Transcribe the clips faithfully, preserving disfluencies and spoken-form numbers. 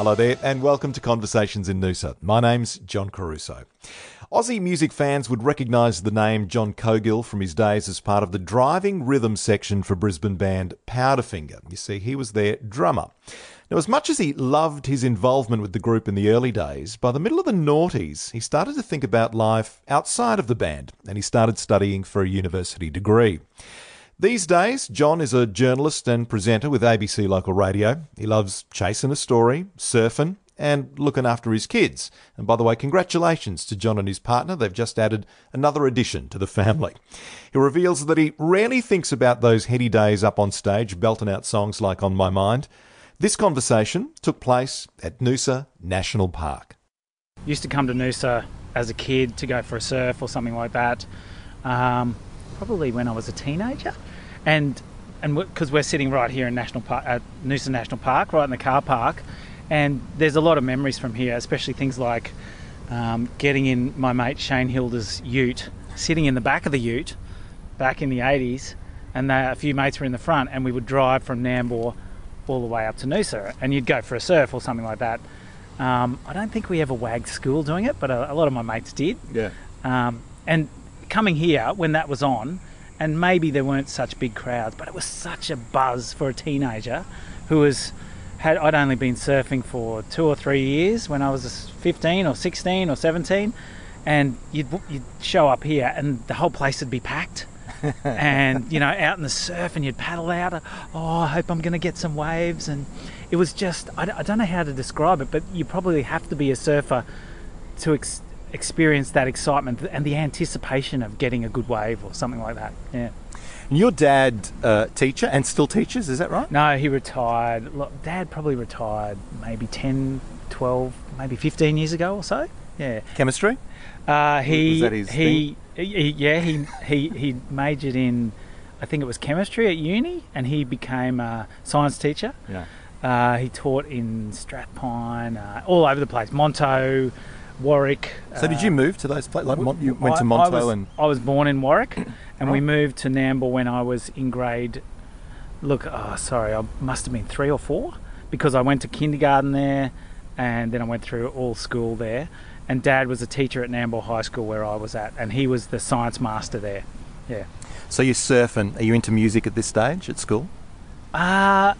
Hello there, and welcome to Conversations in Noosa. My name's John Caruso. Aussie music fans would recognise the name John Coghill from his days as part of the driving rhythm section for Brisbane band Powderfinger. You see, he was their drummer. Now, as much as he loved his involvement with the group in the early days, by the middle of the noughties, he started to think about life outside of the band, and he started studying for a university degree. These days, John is a journalist and presenter with A B C Local Radio. He loves chasing a story, surfing, and looking after his kids. And by the way, congratulations to John and his partner. They've just added another addition to the family. He reveals that he rarely thinks about those heady days up on stage, belting out songs like On My Mind. This conversation took place at Noosa National Park. Used to come to Noosa as a kid to go for a surf or something like that, um, probably when I was a teenager. And and because we're sitting right here in National Park, at Noosa National Park, right in the car park, and there's a lot of memories from here, especially things like um, getting in my mate Shane Hilder's ute, sitting in the back of the ute back in the eighties, and they, a few mates were in the front, and we would drive from Nambour all the way up to Noosa, and you'd go for a surf or something like that. Um, I don't think we ever wagged school doing it, but a, a lot of my mates did. Yeah. Um, and coming here when that was on, and maybe there weren't such big crowds, but it was such a buzz for a teenager who was, had I'd only been surfing for two or three years when I was fifteen or sixteen or seventeen, and you'd, you'd show up here and the whole place would be packed. And, you know, out in the surf, and you'd paddle out, oh, I hope I'm going to get some waves. And it was just, I, I don't know how to describe it, but you probably have to be a surfer to ex- experience that excitement and the anticipation of getting a good wave or something like that. Yeah. And your dad, uh, teacher, and still teaches, is that right? No, he retired. Look, Dad probably retired maybe ten, twelve, maybe fifteen years ago or so. Yeah. Chemistry? Uh, he, was that his he, he, he, yeah, he, he, he majored in, I think it was chemistry at uni, and he became a science teacher. Yeah. Uh, he taught in Strathpine, uh, all over the place, Monto, Warwick. So uh, did you move to those places? Like Mon- you went I, to Monto I was, and... I was born in Warwick, and oh. we moved to Nambour when I was in grade, look, oh, sorry, I must have been three or four, because I went to kindergarten there, and then I went through all school there. And Dad was a teacher at Nambour High School where I was at, and he was the science master there. Yeah. So you're surfing. Are you into music at this stage at school? Uh,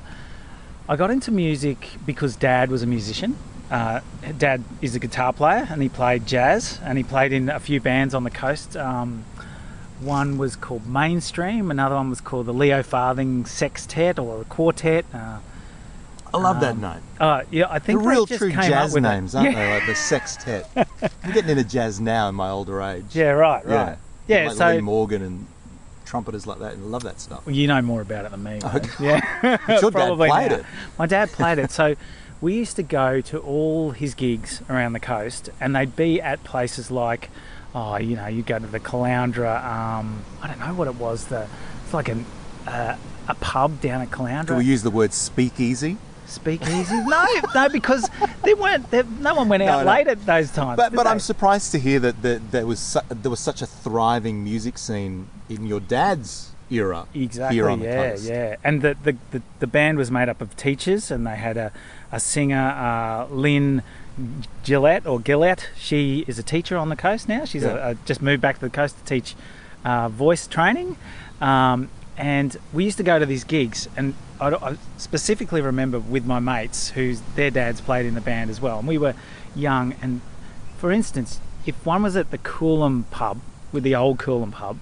I got into music because Dad was a musician. Uh, Dad is a guitar player, and he played jazz, and he played in a few bands on the coast. Um, one was called Mainstream. Another one was called the Leo Farthing Sextet or a Quartet. Uh, I love um, that name. Uh, yeah, I think they're real just true jazz names, aren't yeah. they? Like the sextet. I'm getting into jazz now in my older age. Yeah, right, right. Yeah, yeah, like so, Lee Morgan and trumpeters like that. I love that stuff. Well, you know more about it than me. Okay. Yeah, but your dad played now. it. My dad played it. So we used to go to all his gigs around the coast, and they'd be at places like, oh, you know, you go to the Caloundra. Um, I don't know what it was. The it's like an uh, a pub down at Caloundra. Do we use the word speakeasy? Speakeasy? No, no, because there weren't. There, no one went out no, no. late at those times. But, but I'm surprised to hear that there, there was su- there was such a thriving music scene in your dad's era. Exactly. Here on yeah, the coast. yeah. And the, the the the band was made up of teachers, and they had a a singer, uh, Lynn Gillette or Gillette. She is a teacher on the coast now. She's yeah. a, a, just moved back to the coast to teach uh, voice training. Um, And we used to go to these gigs, and I, I specifically remember with my mates, who's their dads played in the band as well. And we were young. And for instance, if one was at the Coolum pub, with the old Coolum pub,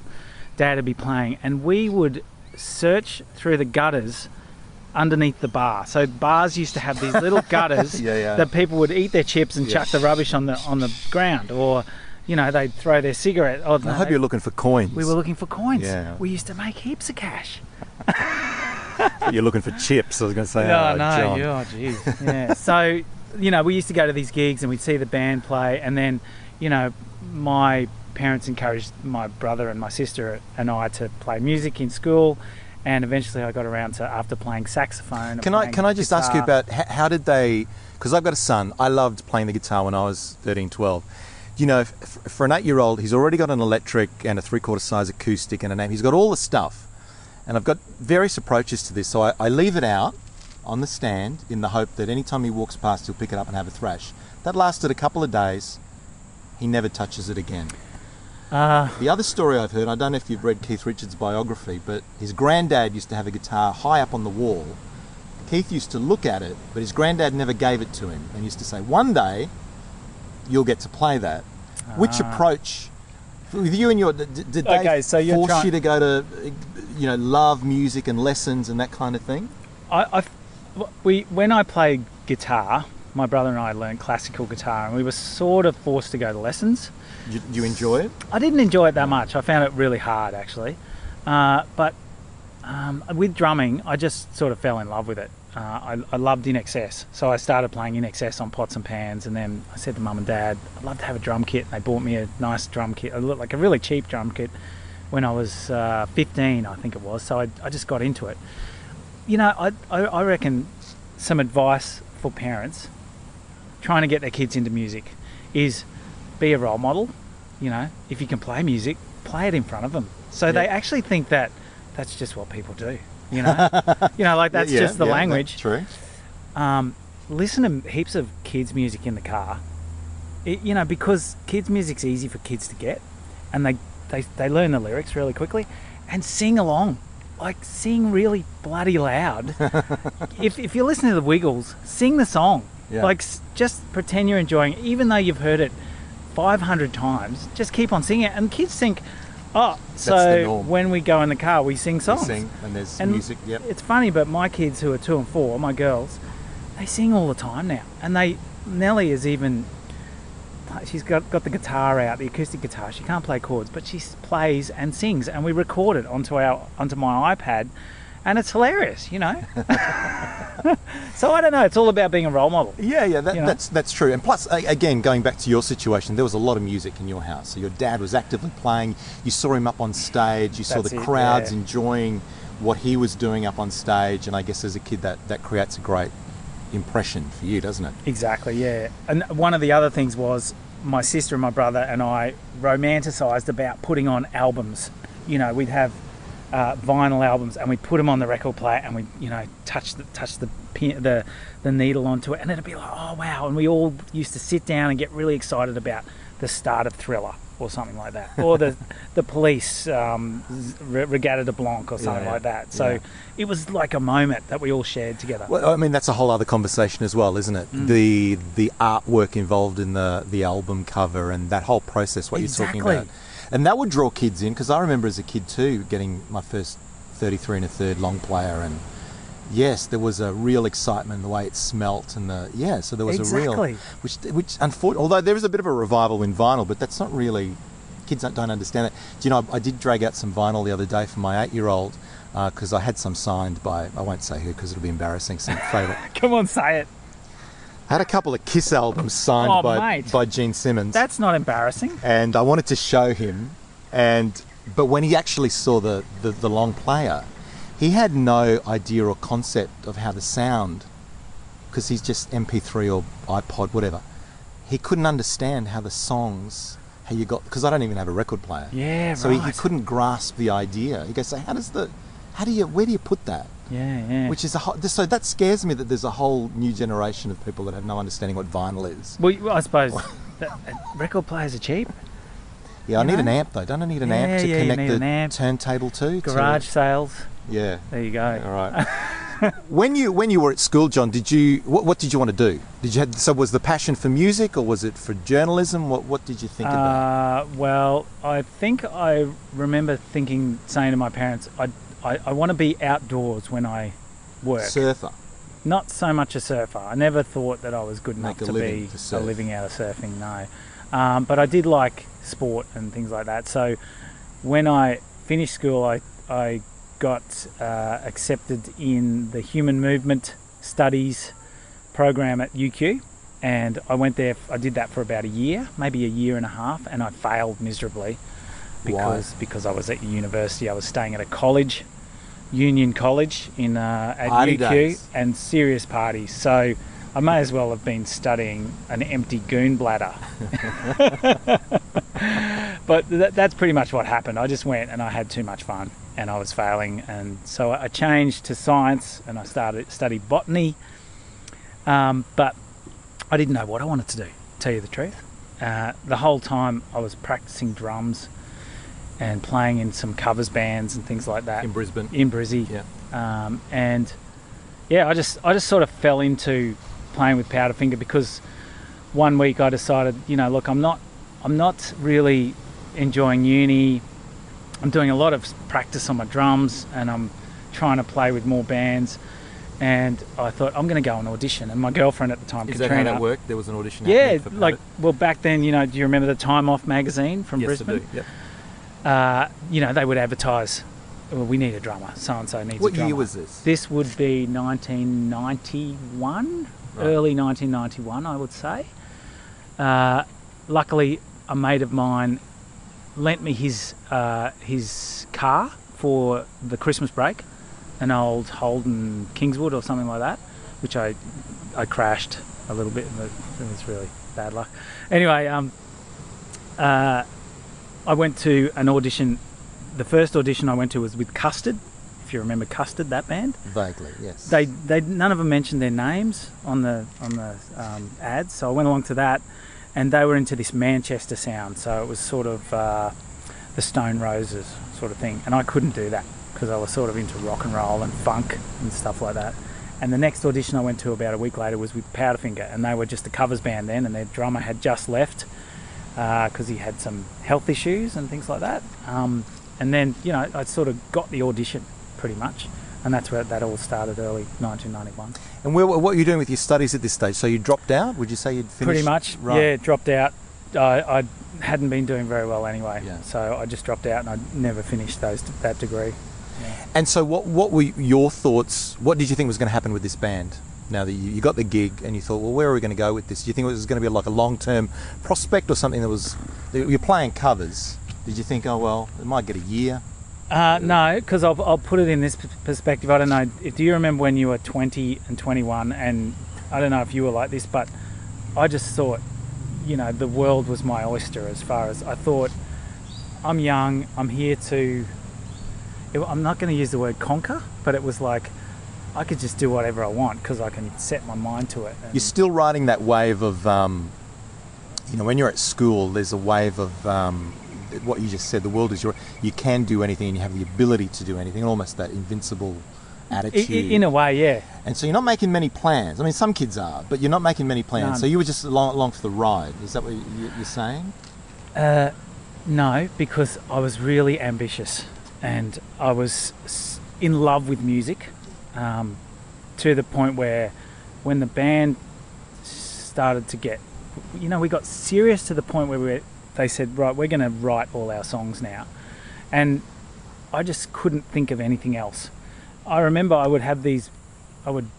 Dad would be playing, and we would search through the gutters underneath the bar. So bars used to have these little gutters yeah, yeah. that people would eat their chips and yeah. chuck the rubbish on the on the ground, or, you know, they'd throw their cigarette. Oh, I hope you're looking for coins. We were looking for coins. Yeah. We used to make heaps of cash. You're looking for chips, I was going to say. No, oh, no, John. Oh, geez. Yeah. So, you know, we used to go to these gigs, and we'd see the band play, and then, you know, my parents encouraged my brother and my sister and I to play music in school, and eventually I got around to after playing saxophone. Can I, can I just guitar. ask you about how did they... Because I've got a son. I loved playing the guitar when I was thirteen, twelve. You know, for an eight-year-old, he's already got an electric and a three-quarter size acoustic and an amp. He's got all the stuff. And I've got various approaches to this. So I, I leave it out. on the stand in the hope that any time he walks past, he'll pick it up and have a thrash. That lasted a couple of days. He never touches it again. Uh, the other story I've heard, I don't know if you've read Keith Richards' biography, but his granddad used to have a guitar high up on the wall. Keith used to look at it, but his granddad never gave it to him and used to say, one day you'll get to play that. Uh, Which approach, with you and your, did, did okay, they so force trying... you to go to, you know, love music and lessons and that kind of thing? I, I've, we, when I played guitar, my brother and I learned classical guitar and we were sort of forced to go to lessons. Do you enjoy it? I didn't enjoy it that much. I found it really hard, actually. Uh, but um, with drumming, I just sort of fell in love with it. Uh, I, I loved I N X S, so I started playing I N X S on pots and pans. And then I said to Mum and Dad, I'd love to have a drum kit. And they bought me a nice drum kit. It looked like a really cheap drum kit when I was uh, fifteen, I think it was. So I, I just got into it. You know, I, I, I reckon some advice for parents trying to get their kids into music is... be a role model, you know. If you can play music, play it in front of them. So yep. They actually think that that's just what people do, you know. you know, like that's yeah, just the yeah, language. That's true. Um, listen to heaps of kids' music in the car, it, you know, because kids' music's easy for kids to get, and they, they they learn the lyrics really quickly, and sing along, like sing really bloody loud. if if you're listening to the Wiggles, sing the song. Yeah. Like just pretend you're enjoying it, even though you've heard it five hundred times, just keep on singing it. And kids think, oh, so when we go in the car, we sing songs. We sing and there's and music, yep. It's funny, but my kids who are two and four, my girls, they sing all the time now. And they, Nellie is even, she's got, got the guitar out, the acoustic guitar. She can't play chords, but she plays and sings. And we record it onto, our, onto my iPad. And it's hilarious, you know. So I don't know. It's all about being a role model. Yeah, yeah, that, you know? that's that's true. And plus, again, going back to your situation, there was a lot of music in your house. So your dad was actively playing. You saw him up on stage. You that's saw the it, crowds yeah. enjoying what he was doing up on stage. And I guess as a kid, that, that creates a great impression for you, doesn't it? Exactly, yeah. And one of the other things was my sister and my brother and I romanticised about putting on albums. You know, we'd have... Uh, vinyl albums, and we put them on the record player, and we, you know, touch the touch the pin, the the needle onto it, and it'd be like, oh wow! And we all used to sit down and get really excited about the start of Thriller or something like that, or the the Police um, Regatta Blanc or something yeah, like that. So yeah. It was like a moment that we all shared together. Well, I mean, that's a whole other conversation as well, isn't it? Mm. The the artwork involved in the the album cover and that whole process, what exactly. you're talking about. And that would draw kids in, because I remember as a kid too getting my first thirty-three and a third long player, and yes, there was a real excitement in the way it smelt and the yeah. So there was exactly. a real which which unfortunately, although there is a bit of a revival in vinyl, but that's not really kids don't, don't understand it. Do you know? I, I did drag out some vinyl the other day for my eight-year-old because uh, I had some signed by I won't say who because it'll be embarrassing. Some favourite. Come on, say it. I had a couple of Kiss albums signed oh, by mate. by Gene Simmons. That's not embarrassing. And I wanted to show him, and but when he actually saw the, the, the long player, he had no idea or concept of how the sound, because he's just M P three or iPod, whatever. He couldn't understand how the songs, how you got, because I don't even have a record player. Yeah, so right. So he, he couldn't grasp the idea. He goes, so how does the, how do you, where do you put that? Yeah, yeah. Which is a whole, so that scares me that there's a whole new generation of people that have no understanding what vinyl is. Well, I suppose that record players are cheap. Yeah, I know? need an amp though. Don't I need an yeah, amp to yeah, connect the amp. turntable to? Garage to... sales. Yeah. There you go. All right. when you when you were at school, John, did you what, what did you want to do? Did you have, so was the passion for music or was it for journalism? What what did you think uh, about? Well, I think I remember thinking saying to my parents, I. I, I want to be outdoors when I work. Surfer? Not so much a surfer. I never thought that I was good enough to be a living out of surfing, no. Um, but I did like sport and things like that. So when I finished school, I, I got uh, accepted in the Human Movement Studies program at U Q. And I went there, I did that for about a year, maybe a year and a half, and I failed miserably. Because Why? because I was at university, I was staying at a college, Union College in uh, at Party U Q, days. and serious parties. So I may as well have been studying an empty goon bladder. But th that's pretty much what happened. I just went and I had too much fun, and I was failing, and so I changed to science and I started studied botany. Um, but I didn't know what I wanted to do, to tell you the truth. Uh, the whole time I was practicing drums and playing in some covers bands and things like that in Brisbane. In Brizzy, yeah. Um, and yeah, I just I just sort of fell into playing with Powderfinger because one week I decided, you know, look, I'm not I'm not really enjoying uni. I'm doing a lot of practice on my drums and I'm trying to play with more bands. And I thought, I'm going to go and audition. And my girlfriend at the time, Is Katrina... Is that how that worked? There was an audition? Yeah, for like, well, back then, you know, do you remember the Time Off magazine from yes, Brisbane? Yes, I do, yep. Uh, you know, they would advertise, well, we need a drummer, so-and-so needs what a drummer. What year was this? This would be nineteen ninety-one, right. Early nineteen ninety-one, I would say. Uh, luckily, a mate of mine lent me his uh, his car for the Christmas break. An old Holden Kingswood or something like that, which I I crashed a little bit. And it was really bad luck. Anyway, um, uh, I went to an audition. The first audition I went to was with Custard, if you remember Custard, that band. Vaguely, yes. They they none of them mentioned their names on the on the um, ads, so I went along to that, and they were into this Manchester sound, so it was sort of uh, the Stone Roses sort of thing, and I couldn't do that, because I was sort of into rock and roll and funk and stuff like that. And the next audition I went to about a week later was with Powderfinger, and they were just a covers band then, and their drummer had just left because uh, he had some health issues and things like that. Um, and then, you know, I sort of got the audition pretty much, and that's where that all started, early nineteen ninety-one. And where, what were you doing with your studies at this stage? So you dropped out? Would you say you'd finished? Pretty much, right. Yeah, dropped out. I, I hadn't been doing very well anyway, yeah. So I just dropped out and I never finished those that degree. Yeah. And so what what were your thoughts, what did you think was going to happen with this band now that you, you got the gig and you thought, well, where are we going to go with this? Do you think it was going to be like a long-term prospect or something that was, you're playing covers, did you think, oh, well, it might get a year? Uh, no, because I'll, I'll put it in this perspective. I don't know, do you remember when you were twenty and twenty-one, and I don't know if you were like this, but I just thought, you know, the world was my oyster as far as I thought, I'm young, I'm here to... I'm not going to use the word conquer, but it was like I could just do whatever I want because I can set my mind to it. And you're still riding that wave of, um, you know, when you're at school, there's a wave of um, what you just said, the world is your, you can do anything and you have the ability to do anything, almost that invincible attitude. In, in a way, yeah. And so you're not making many plans. I mean, some kids are, but you're not making many plans. None. So you were just along, along for the ride. Is that what you're saying? Uh, no, because I was really ambitious. And I was in love with music um, to the point where when the band started to get, you know, we got serious to the point where we were, they said, right, we're going to write all our songs now. And I just couldn't think of anything else. I remember I would have these, I would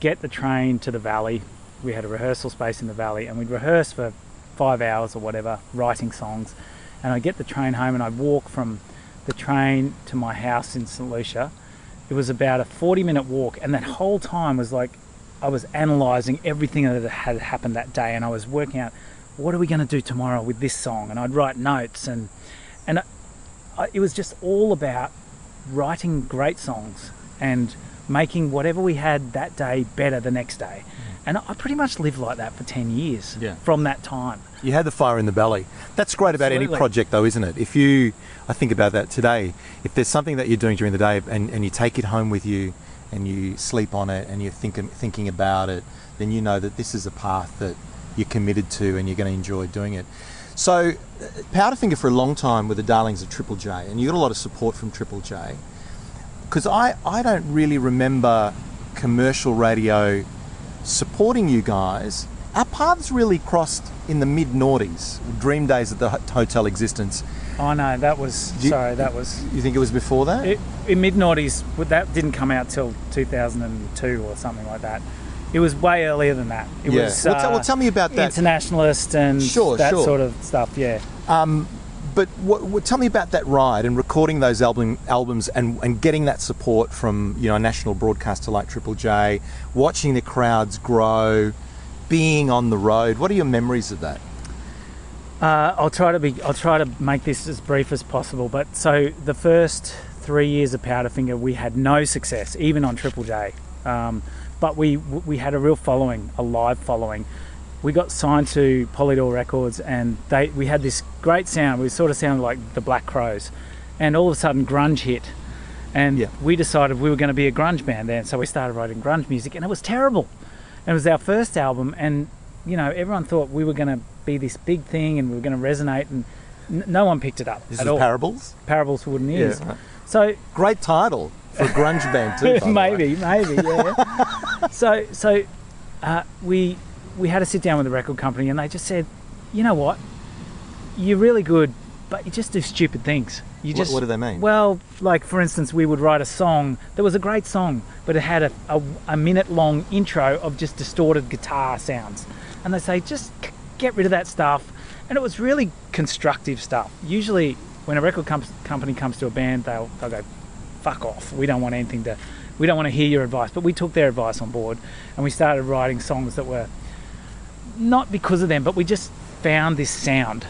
get the train to the Valley. We had a rehearsal space in the Valley and we'd rehearse for five hours or whatever, writing songs. And I'd get the train home and I'd walk from the train to my house in Saint Lucia. It was about a forty minute walk, and that whole time was like I was analysing everything that had happened that day, and I was working out, what are we going to do tomorrow with this song? And I'd write notes, and and I, it was just all about writing great songs and making whatever we had that day better the next day. And I pretty much lived like that for ten years, yeah, from that time. You had the fire in the belly. That's great about Absolutely. Any project though, isn't it? If you, I think about that today, if there's something that you're doing during the day and, and you take it home with you and you sleep on it and you're thinking, thinking about it, then you know that this is a path that you're committed to and you're going to enjoy doing it. So Powderfinger for a long time were the darlings of Triple J, and you got a lot of support from Triple J. Because I, I don't really remember commercial radio supporting you guys. Our paths really crossed in the mid noughties, Dream Days of the Hotel Existence. Oh no, that was, you, sorry, that was... You think it was before that? It, in mid noughties, that didn't come out till two thousand two or something like that. It was way earlier than that. It yeah. was well, uh, well, tell me about that. Internationalist and sure, that sure. sort of stuff, yeah. Um, but what, what, tell me about that ride and recording those album, albums and, and getting that support from, you know, a national broadcaster like Triple J, watching the crowds grow, being on the road. What are your memories of that? Uh, I'll try to be. I'll try to make this as brief as possible. But so the first three years of Powderfinger, we had no success, even on Triple J. Um, but we we had a real following, a live following. We got signed to Polydor Records, and they we had this great sound. We sort of sounded like the Black Crowes, and all of a sudden grunge hit, and yeah. we decided we were going to be a grunge band then. So we started writing grunge music, and it was terrible. And it was our first album, and you know everyone thought we were going to be this big thing, and we were going to resonate, and n no one picked it up. This at is all. Parables. Parables for Wooden Ears. Yeah, right. So great title for a grunge band too. maybe, maybe, yeah. so, so uh, we. we had to sit down with the record company, and they just said, you know what, you're really good, but you just do stupid things. You just, what, what do they mean? Well, like, for instance, we would write a song that was a great song, but it had a, a, a minute-long intro of just distorted guitar sounds. And they say, just get rid of that stuff. And it was really constructive stuff. Usually, when a record com company comes to a band, they'll, they'll go, fuck off. We don't want anything to... We don't want to hear your advice. But we took their advice on board, and we started writing songs that were... not because of them, but we just found this sound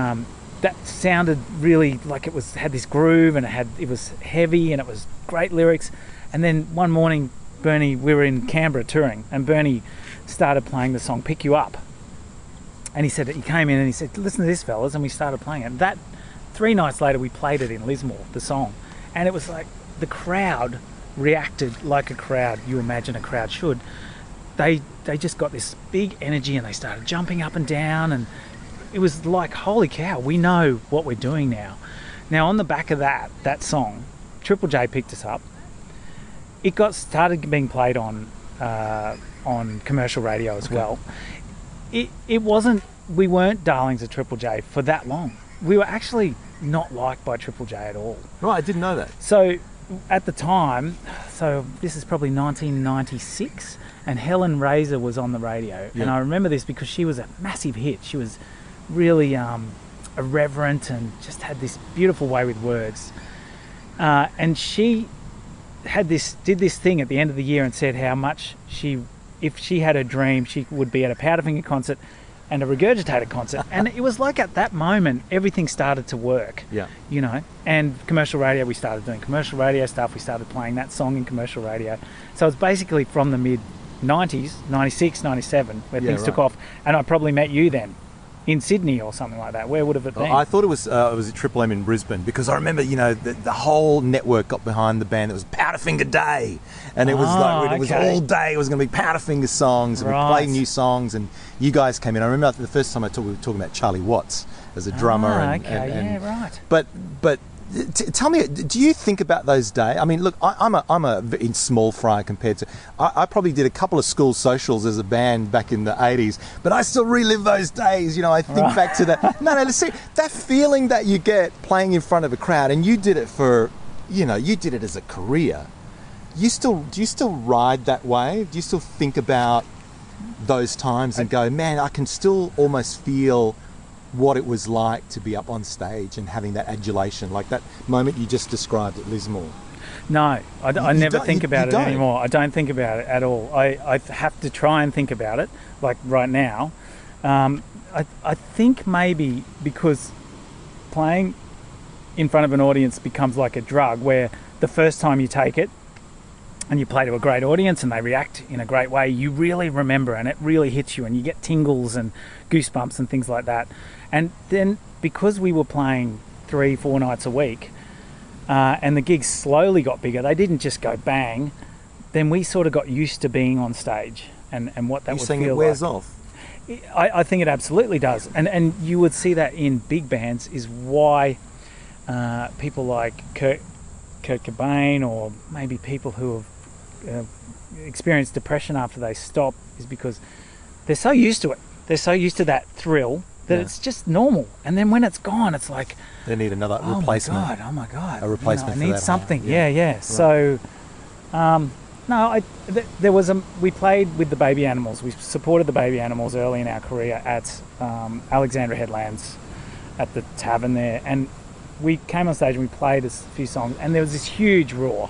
um, that sounded really like it was had this groove, and it had it was heavy, and it was great lyrics. And then one morning, Bernie, we were in Canberra touring, and Bernie started playing the song "Pick You Up," and he said that he came in and he said, "Listen to this, fellas," and we started playing it. That three nights later, we played it in Lismore, the song, and it was like the crowd reacted like a crowd you imagine a crowd should. They they just got this big energy, and they started jumping up and down, and it was like, holy cow, we know what we're doing now. Now on the back of that, that song, Triple J picked us up. It got started being played on uh, on commercial radio as okay. well. It, it wasn't, we weren't darlings of Triple J for that long. We were actually not liked by Triple J at all. Right, I didn't know that. So at the time, so this is probably nineteen ninety-six, and Helen Razor was on the radio. Yeah. And I remember this because she was a massive hit. She was really um, irreverent and just had this beautiful way with words. Uh, and she had this, did this thing at the end of the year and said how much she, if she had a dream, she would be at a Powderfinger concert and a Regurgitator concert. And it was like at that moment, everything started to work. Yeah. You know, and commercial radio, we started doing commercial radio stuff. We started playing that song in commercial radio. So it's basically from the mid nineties, ninety-six, ninety-seven, where yeah, things right. took off, and I probably met you then in Sydney or something like that. Where would have it been? I thought it was uh, it was at Triple M in Brisbane, because I remember, you know, the, the whole network got behind the band. It was Powderfinger Day, and it was oh, like it was okay. all day. It was going to be Powderfinger songs, and right. we played new songs, and you guys came in. I remember the first time I talked, we were talking about Charlie Watts as a drummer. Oh, and, okay, and, and, yeah, right. But but. T tell me, do you think about those days? I mean, look, I, I'm a I'm a in small fry compared to. I, I probably did a couple of school socials as a band back in the eighties, but I still relive those days. You know, I think right. back to that. No, no, let's see that feeling that you get playing in front of a crowd, and you did it for, you know, you did it as a career. You still do you still ride that wave? Do you still think about those times and go, man, I can still almost feel what it was like to be up on stage and having that adulation, like that moment you just described at Lismore? No, I, d I never think about you, you it don't. anymore. I don't think about it at all. I, I have to try and think about it, like right now. Um, I, I think maybe because playing in front of an audience becomes like a drug, where the first time you take it and you play to a great audience and they react in a great way, you really remember, and it really hits you, and you get tingles and goosebumps and things like that. And then because we were playing three, four nights a week, uh, and the gigs slowly got bigger, they didn't just go bang, then we sort of got used to being on stage and, and what that would feel like. You're saying it wears off? I, I think it absolutely does. And, and you would see that in big bands, is why uh, people like Kurt, Kurt Cobain, or maybe people who have uh, experienced depression after they stop, is because they're so used to it. They're so used to that thrill that yeah. it's just normal, and then when it's gone, it's like they need another oh replacement. Oh my god! Oh my god! A replacement. You know, I need that something. One. Yeah, yeah. yeah. Right. So, um, no, I, th there was a. We played with the Baby Animals. We supported the Baby Animals early in our career at um, Alexandra Headlands, at the tavern there, and we came on stage and we played a few songs, and there was this huge roar,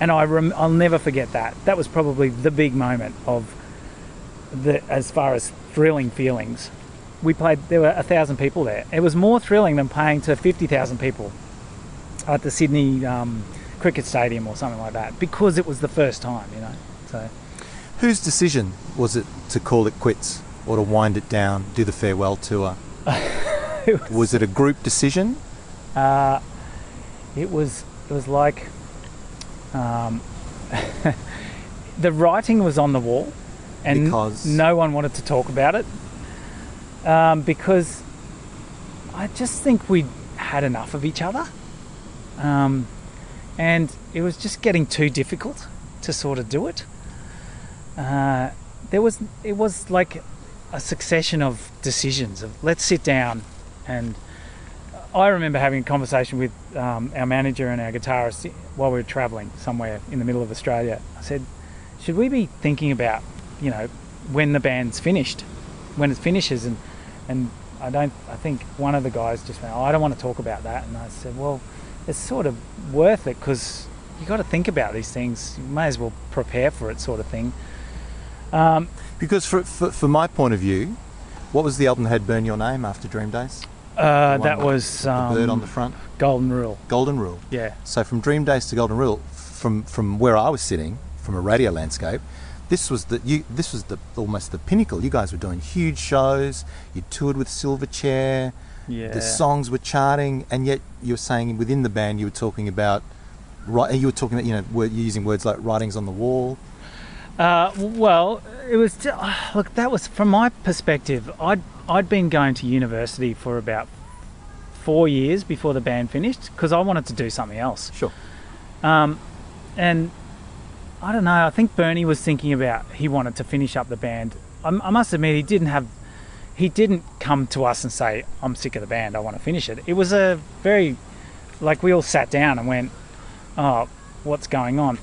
and I rem I'll never forget that. That was probably the big moment of the as far as thrilling feelings. We played, there were a thousand people there. It was more thrilling than playing to fifty thousand people at the Sydney um, Cricket Stadium or something like that, because it was the first time, you know. So, whose decision was it to call it quits or to wind it down, do the farewell tour? it was, was it a group decision? Uh, it was. It was like um, the writing was on the wall, and because no one wanted to talk about it. Um, because I just think we had enough of each other, um, and it was just getting too difficult to sort of do it. Uh, there was it was like a succession of decisions of let's sit down, and I remember having a conversation with um, our manager and our guitarist while we were travelling somewhere in the middle of Australia. I said, "Should we be thinking about, you know, when the band's finished, when it finishes?" and and I don't. I think one of the guys just went, "Oh, I don't want to talk about that." And I said, "Well, it's sort of worth it because you got to think about these things. You may as well prepare for it, sort of thing." Um, because, for, for for my point of view, what was the album that had "Burn Your Name" after Dream Days? Uh, that was um, the bird on the front. Golden Rule. Golden Rule. Yeah. So from Dream Days to Golden Rule, from from where I was sitting, from a radio landscape. This was the you. This was the almost the pinnacle. You guys were doing huge shows. You toured with Silverchair. Yeah. The songs were charting, and yet you were saying within the band you were talking about, right? You were talking about you know were using words like writings on the wall. Uh, well, it was just, look. That was from my perspective. I'd I'd been going to university for about four years before the band finished because I wanted to do something else. Sure. Um, and. I don't know, I think Bernie was thinking about he wanted to finish up the band. I, I must admit he didn't have, he didn't come to us and say, I'm sick of the band, I want to finish it. It was a very, like we all sat down and went, oh, what's going on?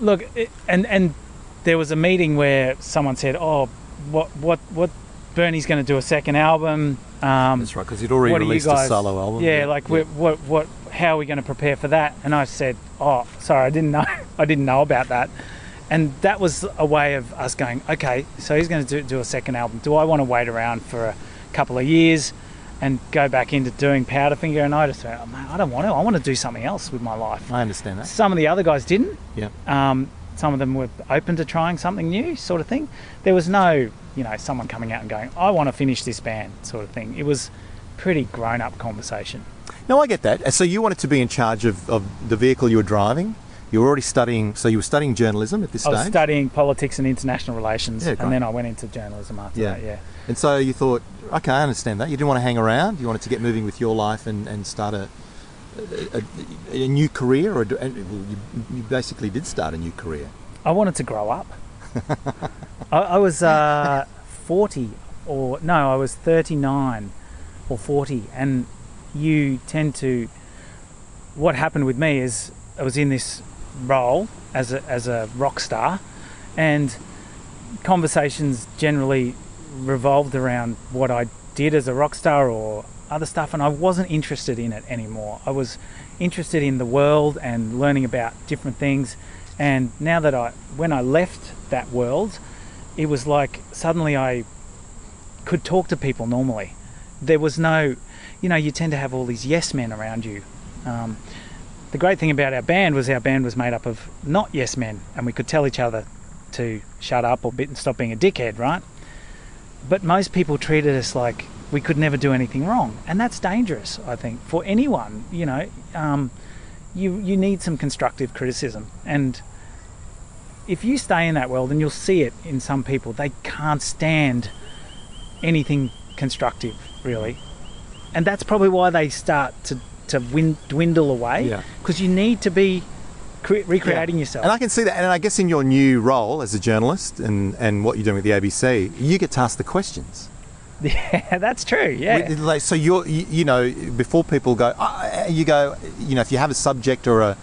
Look, it, and, and there was a meeting where someone said, oh, what, what, what, Bernie's going to do a second album. Um, That's right, because he'd already released guys, a solo album. Yeah, yeah. like yeah. what, what, how are we going to prepare for that? And I said, oh, sorry, I didn't know. I didn't know about that. And that was a way of us going, okay, so he's going to do, do a second album. Do I want to wait around for a couple of years and go back into doing Powderfinger? And I just went, oh, man, I don't want to. I want to do something else with my life. I understand that. Some of the other guys didn't. Yeah. Um, some of them were open to trying something new, sort of thing. There was no, you know, someone coming out and going, I want to finish this band, sort of thing. It was pretty grown-up conversation. No, I get that. So you wanted to be in charge of, of the vehicle you were driving. You were already studying, so you were studying journalism at this stage? I was studying politics and international relations, yeah, and then I went into journalism after yeah. that, yeah. And so you thought, okay, I understand that. You didn't want to hang around. You wanted to get moving with your life and, and start a, a, a new career, or a, you, you basically did start a new career. I wanted to grow up. I, I was uh, forty, or no, I was thirty-nine or forty, and you tend to, what happened with me is I was in this role as a, as a rock star, and conversations generally revolved around what I did as a rock star or other stuff, and I wasn't interested in it anymore. I was interested in the world and learning about different things, and now that I when I left that world, it was like suddenly I could talk to people normally. There was no, you know, you tend to have all these yes men around you. um, The great thing about our band was our band was made up of not yes men, and we could tell each other to shut up or bit and stop being a dickhead, right? But most people treated us like we could never do anything wrong, and that's dangerous, I think, for anyone. You know, um, you you need some constructive criticism, and if you stay in that world, and you'll see it in some people, they can't stand anything constructive, really, and that's probably why they start to. to win, dwindle away, because yeah. you need to be cre recreating yeah. yourself. And I can see that, and I guess in your new role as a journalist and, and what you're doing with the A B C, you get to ask the questions. Yeah, that's true, yeah. So you're, you, you know, before people go, uh, you go, you know, if you have a subject or a,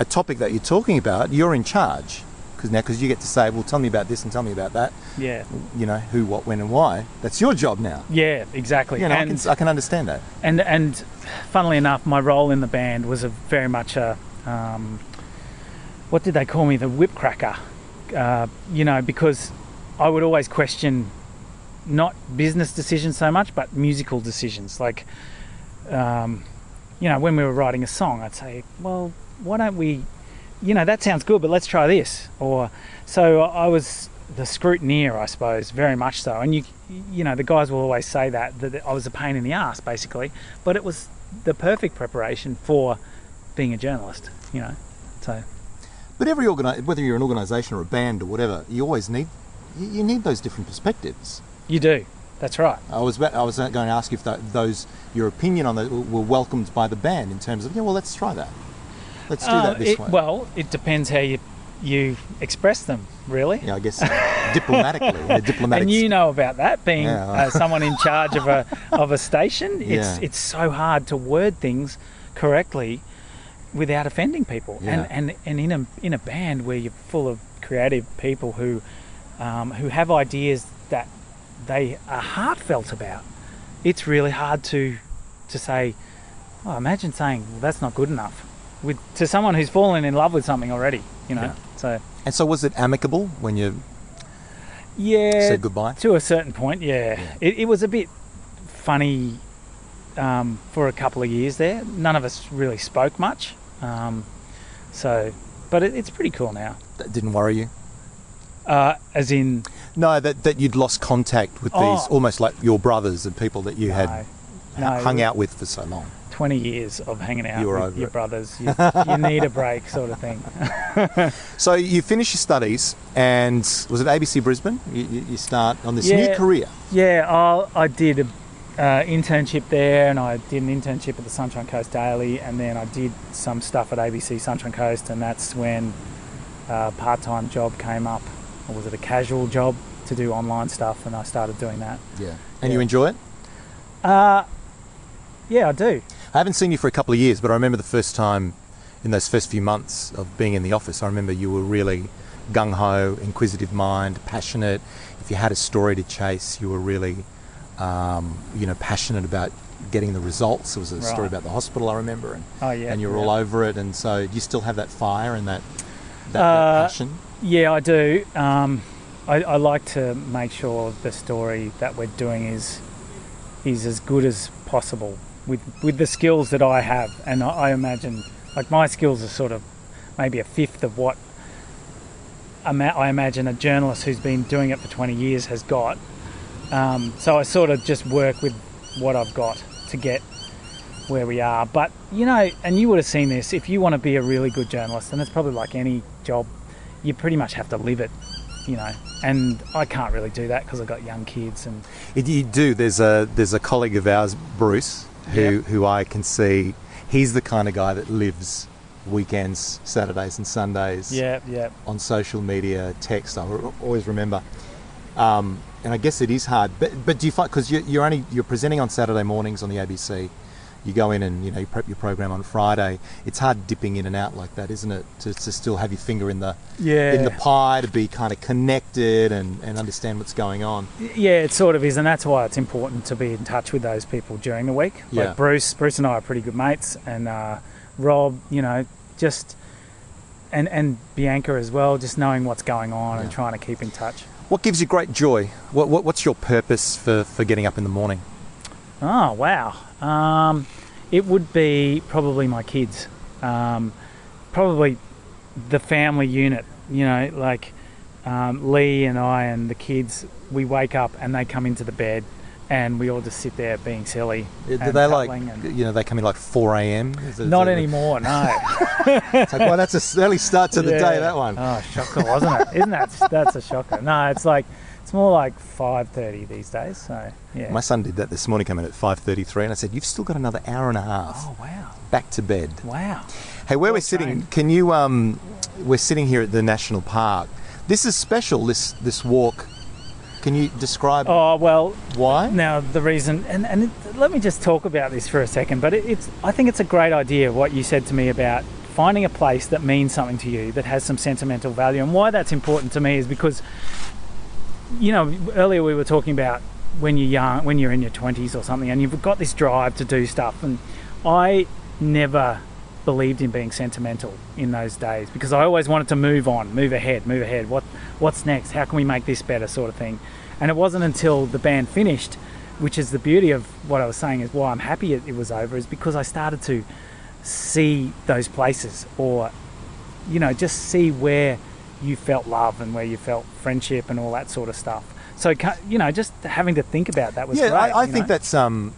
a topic that you're talking about, you're in charge, because now, because you get to say, well, tell me about this and tell me about that. Yeah. You know, who, what, when and why. That's your job now. Yeah, exactly. You know, and I can, I can understand that. And, and... funnily enough, my role in the band was a very much a, um, what did they call me, the whipcracker, uh, you know, because I would always question not business decisions so much, but musical decisions. Like, um, you know, when we were writing a song, I'd say, well, why don't we, you know, that sounds good, but let's try this. Or so I was the scrutineer, I suppose, very much so. And you, you know, the guys will always say that that I was a pain in the ass, basically. But it was the perfect preparation for being a journalist, you know. So, but every organi- whether you're an organisation or a band or whatever, you always need you need those different perspectives. You do. That's right. I was I was going to ask you if those your opinion on that were welcomed by the band in terms of, yeah, well, let's try that. Let's do uh, that this it, way. Well, it depends how you you express them, really. Yeah, I guess uh, diplomatically. In a diplomatic and you know about that, being yeah. uh, someone in charge of a of a station. Yeah. It's it's so hard to word things correctly without offending people. Yeah. And, and and in a in a band where you're full of creative people who um, who have ideas that they are heartfelt about, it's really hard to to say, oh, imagine saying, well, that's not good enough, with to someone who's fallen in love with something already, you know. Yeah. So and so was it amicable when you yeah said goodbye? To a certain point, yeah, yeah. It, it was a bit funny um for a couple of years there. None of us really spoke much, um so but it, it's pretty cool now. That didn't worry you? Uh, as in... No, that, that you'd lost contact with oh, these, almost like your brothers and people that you no, had no, hung out with for so long. twenty years of hanging out You're with your it. brothers. You, you need a break, sort of thing. So you finish your studies and was it A B C Brisbane? You, you start on this yeah, new career. Yeah, I'll, I did an uh, internship there, and I did an internship at the Sunshine Coast Daily, and then I did some stuff at A B C Sunshine Coast, and that's when a part-time job came up. Or was it a casual job to do online stuff? And I started doing that. Yeah. And yeah. you enjoy it? Uh, yeah, I do. I haven't seen you for a couple of years, but I remember the first time in those first few months of being in the office, I remember you were really gung-ho, inquisitive mind, passionate. If you had a story to chase, you were really, um, you know, passionate about getting the results. There was a right. story about the hospital, I remember. And, oh, yeah. And you were yeah. all over it. And so do you still have that fire and that, that, uh, that passion? Yeah, I do. Um, I, I like to make sure the story that we're doing is is as good as possible with with the skills that I have. And I, I imagine, like, my skills are sort of maybe a fifth of what ima- I imagine a journalist who's been doing it for twenty years has got. Um, so I sort of just work with what I've got to get where we are. But, you know, and you would have seen this, if you want to be a really good journalist, and it's probably like any job, you pretty much have to live it, you know, and I can't really do that because I've got young kids. And it, you do. There's a there's a colleague of ours, Bruce, who yep. who I can see. He's the kind of guy that lives weekends, Saturdays and Sundays. Yeah, yeah. On social media, text. I always remember, um, and I guess it is hard. But but do you find, because you, you're only you're presenting on Saturday mornings on the A B C. You go in and, you know, you prep your program on Friday. It's hard dipping in and out like that, isn't it? To, to still have your finger in the yeah. in the pie, to be kind of connected and, and understand what's going on. Yeah, it sort of is, and that's why it's important to be in touch with those people during the week. Yeah. Like Bruce, Bruce and I are pretty good mates, and uh, Rob, you know, just and and Bianca as well. Just knowing what's going on yeah. and trying to keep in touch. What gives you great joy? What, what what's your purpose for, for getting up in the morning? Oh, wow. Um, it would be probably my kids, um, probably the family unit, you know, like um, Lee and I and the kids, we wake up and they come into the bed and we all just sit there being silly. Do they like, and, you know, they come in like four a.m? Not anymore, no. It's like, well, that's an early start to the yeah. day, that one. Oh, shocker, wasn't it? Isn't that, that's a shocker. No, it's like... It's more like five thirty these days, so yeah. My son did that this morning, coming in at five thirty-three, and I said, you've still got another hour and a half. Oh, wow. Back to bed. Wow. Hey, where What's we're sitting, going? Can you, um, we're sitting here at the National Park. This is special, this this walk. Can you describe Oh, well. Why? Now, the reason, and, and it, let me just talk about this for a second, but it, it's. I think it's a great idea, what you said to me about finding a place that means something to you, that has some sentimental value, and why that's important to me is because... You know, earlier we were talking about when you're young, when you're in your twenties or something, and you've got this drive to do stuff. And I never believed in being sentimental in those days because I always wanted to move on, move ahead, move ahead. What, what's next? How can we make this better, sort of thing? And it wasn't until the band finished which is the beauty of what I was saying, is why I'm happy it, it was over, is because I started to see those places, or, you know, just see where you felt love and where you felt friendship and all that sort of stuff. So, you know, just having to think about that was yeah, great. Yeah, I, I think know? that's um,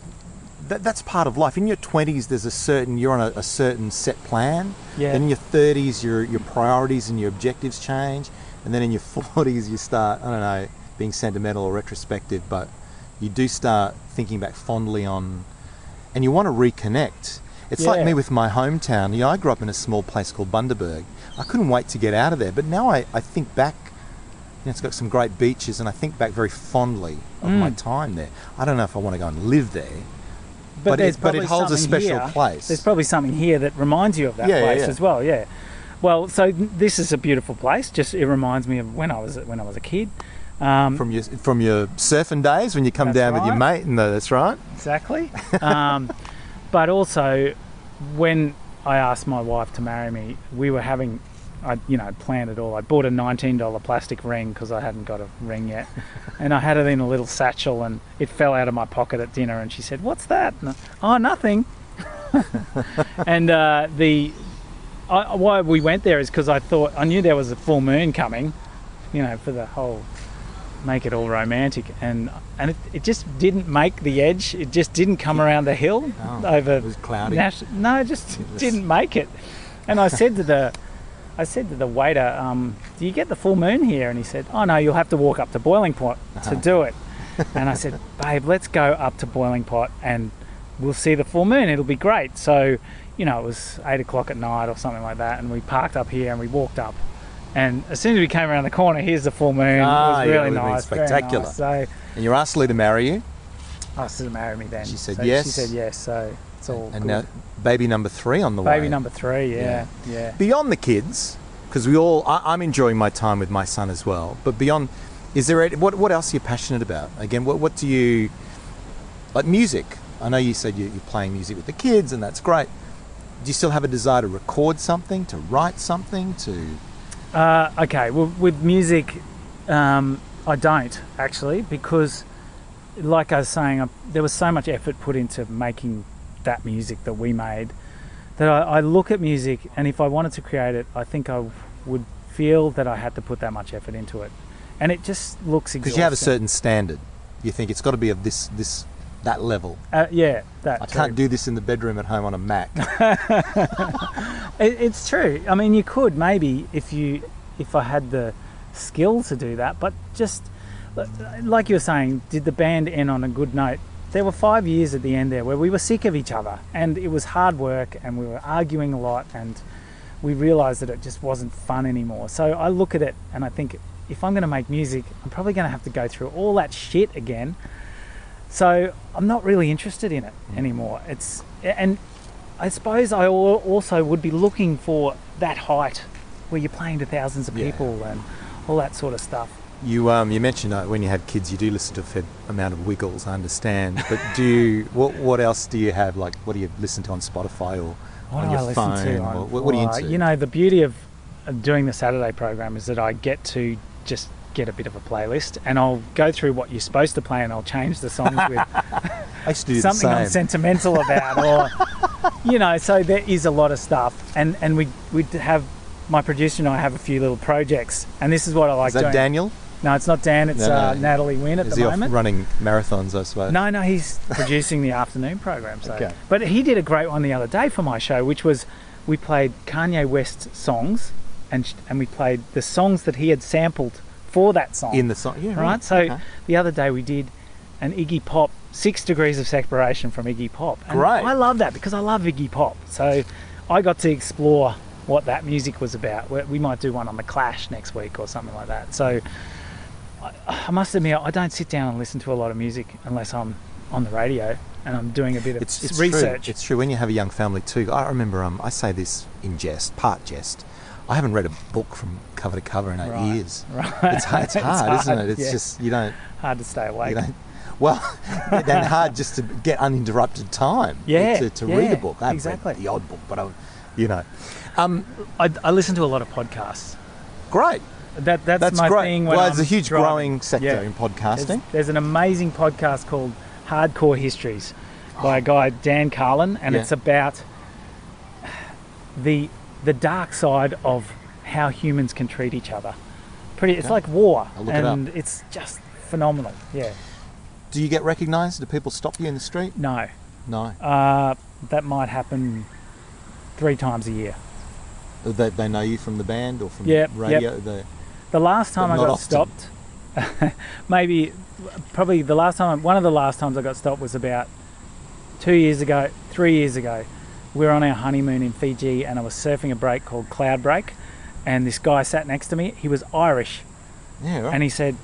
that, that's part of life. In your twenties, there's a certain, you're on a, a certain set plan. Yeah. Then in your thirties, your your priorities and your objectives change, and then in your forties, you start, I don't know, being sentimental or retrospective, but you do start thinking back fondly on, and you want to reconnect. It's yeah. like me with my hometown. You know, I grew up in a small place called Bundaberg. I couldn't wait to get out of there, but now I, I think back. You know, it's got some great beaches, and I think back very fondly of mm. my time there. I don't know if I want to go and live there, but, but, it, but it holds a special here. place. There's probably something here that reminds you of that yeah, place yeah. as well. Yeah. Well, so this is a beautiful place. Just it reminds me of when I was when I was a kid. Um, from your from your surfing days when you come down right. with your mate, and the, that's right. Exactly. Um, but also, when I asked my wife to marry me, we were having. I, you know, planned it all. I bought a nineteen dollar plastic ring because I hadn't got a ring yet, and I had it in a little satchel, and it fell out of my pocket at dinner. And she said, "What's that?" And I, oh, nothing. and uh, the I, why we went there is because I thought I knew there was a full moon coming, you know, for the whole make it all romantic, and and it, it just didn't make the edge. It just didn't come around the hill oh, over. It was cloudy. Nash- no, it just it was... didn't make it. And I said to the I said to the waiter, um, do you get the full moon here? And he said, oh no, you'll have to walk up to Boiling Pot uh-huh. to do it. And I said, babe, let's go up to Boiling Pot and we'll see the full moon. It'll be great. So, you know, it was eight o'clock at night or something like that. And we parked up here and we walked up. And as soon as we came around the corner, here's the full moon. Ah, it was really yeah, it nice. Spectacular. Nice. So, and you asked Lee to marry you? I asked her to marry me then. She said so yes. She said yes. So it's all and good. Now, baby number three on the baby way. Baby number three, yeah, yeah. yeah. Beyond the kids, because we all, I, I'm enjoying my time with my son as well. But beyond, is there a, what? What else are you passionate about? Again, what what do you like? Music. I know you said you, you're playing music with the kids, and that's great. Do you still have a desire to record something, to write something, to? Uh, okay, well, with music, um, I don't actually, because, like I was saying, I, there was so much effort put into making that music that we made, that I, I look at music, and if I wanted to create it, I think I would feel that I had to put that much effort into it, and it just looks exhausting. Because you have a certain standard, you think it's got to be of this, this, that level. Uh, yeah, that. I too. can't do this in the bedroom at home on a Mac. it, it's true. I mean, you could maybe if you, if I had the skill to do that, but just like you were saying, did the band end on a good note? There were five years at the end there where we were sick of each other, and it was hard work, and we were arguing a lot, and we realised that it just wasn't fun anymore. So I look at it and I think, if I'm going to make music, I'm probably going to have to go through all that shit again. So I'm not really interested in it mm. anymore. It's and I suppose I also would be looking for that height where you're playing to thousands of yeah. people and all that sort of stuff. You um you mentioned uh, when you have kids, you do listen to a fair amount of Wiggles, I understand. But do you what what else do you have? Like, what do you listen to on Spotify or what on your phone? To, or, on, what, what well, are you into? You know, the beauty of doing the Saturday program is that I get to just get a bit of a playlist, and I'll go through what you're supposed to play, and I'll change the songs with I used to do something the same. I'm sentimental about, or you know. So there is a lot of stuff, and and we we have my producer and I have a few little projects, and this is what I like. Is that doing. Daniel? No, it's not Dan, it's no, no. Uh, Natalie Wynn at Is the moment. Is he off running marathons, I suppose? No, no, he's producing the afternoon program. So. Okay. But he did a great one the other day for my show, which was we played Kanye West songs, and and we played the songs that he had sampled for that song. In the song, yeah. Right? right. So okay. the other day we did an Iggy Pop, Six Degrees of Separation from Iggy Pop. And great. I love that because I love Iggy Pop. So I got to explore what that music was about. We might do one on The Clash next week or something like that. So... I must admit, I don't sit down and listen to a lot of music unless I'm on the radio and I'm doing a bit of it's, it's research. True. It's true. When you have a young family too, I remember um, I say this in jest, part jest. I haven't read a book from cover to cover in eight right. years. Right. It's, it's, hard, it's hard, isn't it? It's yeah. just you don't hard to stay awake. You don't, well, then hard just to get uninterrupted time. Yeah, to, to yeah, read a book. I haven't exactly. read the odd book, but I, you know, um, I, I listen to a lot of podcasts. Great. That, that's, that's my great. thing. Well, there's a huge driving. growing sector yeah. in podcasting. There's, there's an amazing podcast called Hardcore Histories by a guy, Dan Carlin, and yeah. it's about the the dark side of how humans can treat each other. Pretty, it's okay. like war, I'll look and it up. It's just phenomenal. Yeah. Do you get recognised? Do people stop you in the street? No. No. Uh, that might happen three times a year. They, they know you from the band or from yep, radio? Yep. The, the last time I got often. stopped, maybe, probably the last time, one of the last times I got stopped was about two years ago, three years ago. We were on our honeymoon in Fiji and I was surfing a break called Cloud Break, and this guy sat next to me. He was Irish. Yeah, right. And he said,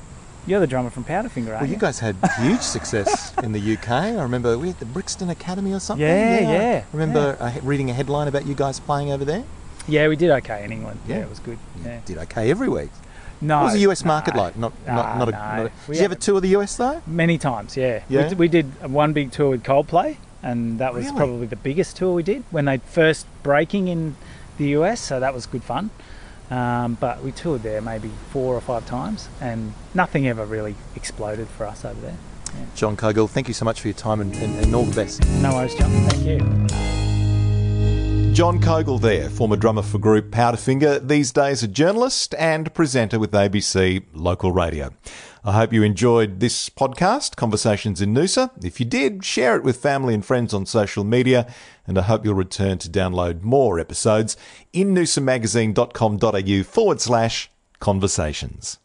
"You're the drummer from Powderfinger, aren't you?" Well, you guys had huge success in the U K. I remember we at the Brixton Academy or something. Yeah, yeah. yeah I remember yeah. reading a headline about you guys playing over there. Yeah, we did okay in England. Yeah, yeah it was good. You yeah. did okay every week. No. What was the U S no, market like? Not, no, not, not, a, no. not a, Did you ever tour the U S though? Many times, yeah. yeah. We, we did one big tour with Coldplay, and that was really? probably the biggest tour we did when they first breaking in the U S, so that was good fun. Um, but we toured there maybe four or five times, and nothing ever really exploded for us over there. Yeah. John Coghill, thank you so much for your time, and, and, and all the best. No worries, John. Thank you. John Coghill there, former drummer for group Powderfinger, these days a journalist and presenter with A B C Local Radio. I hope you enjoyed this podcast, Conversations in Noosa. If you did, share it with family and friends on social media, and I hope you'll return to download more episodes in noosa magazine dot com dot a u forward slash conversations.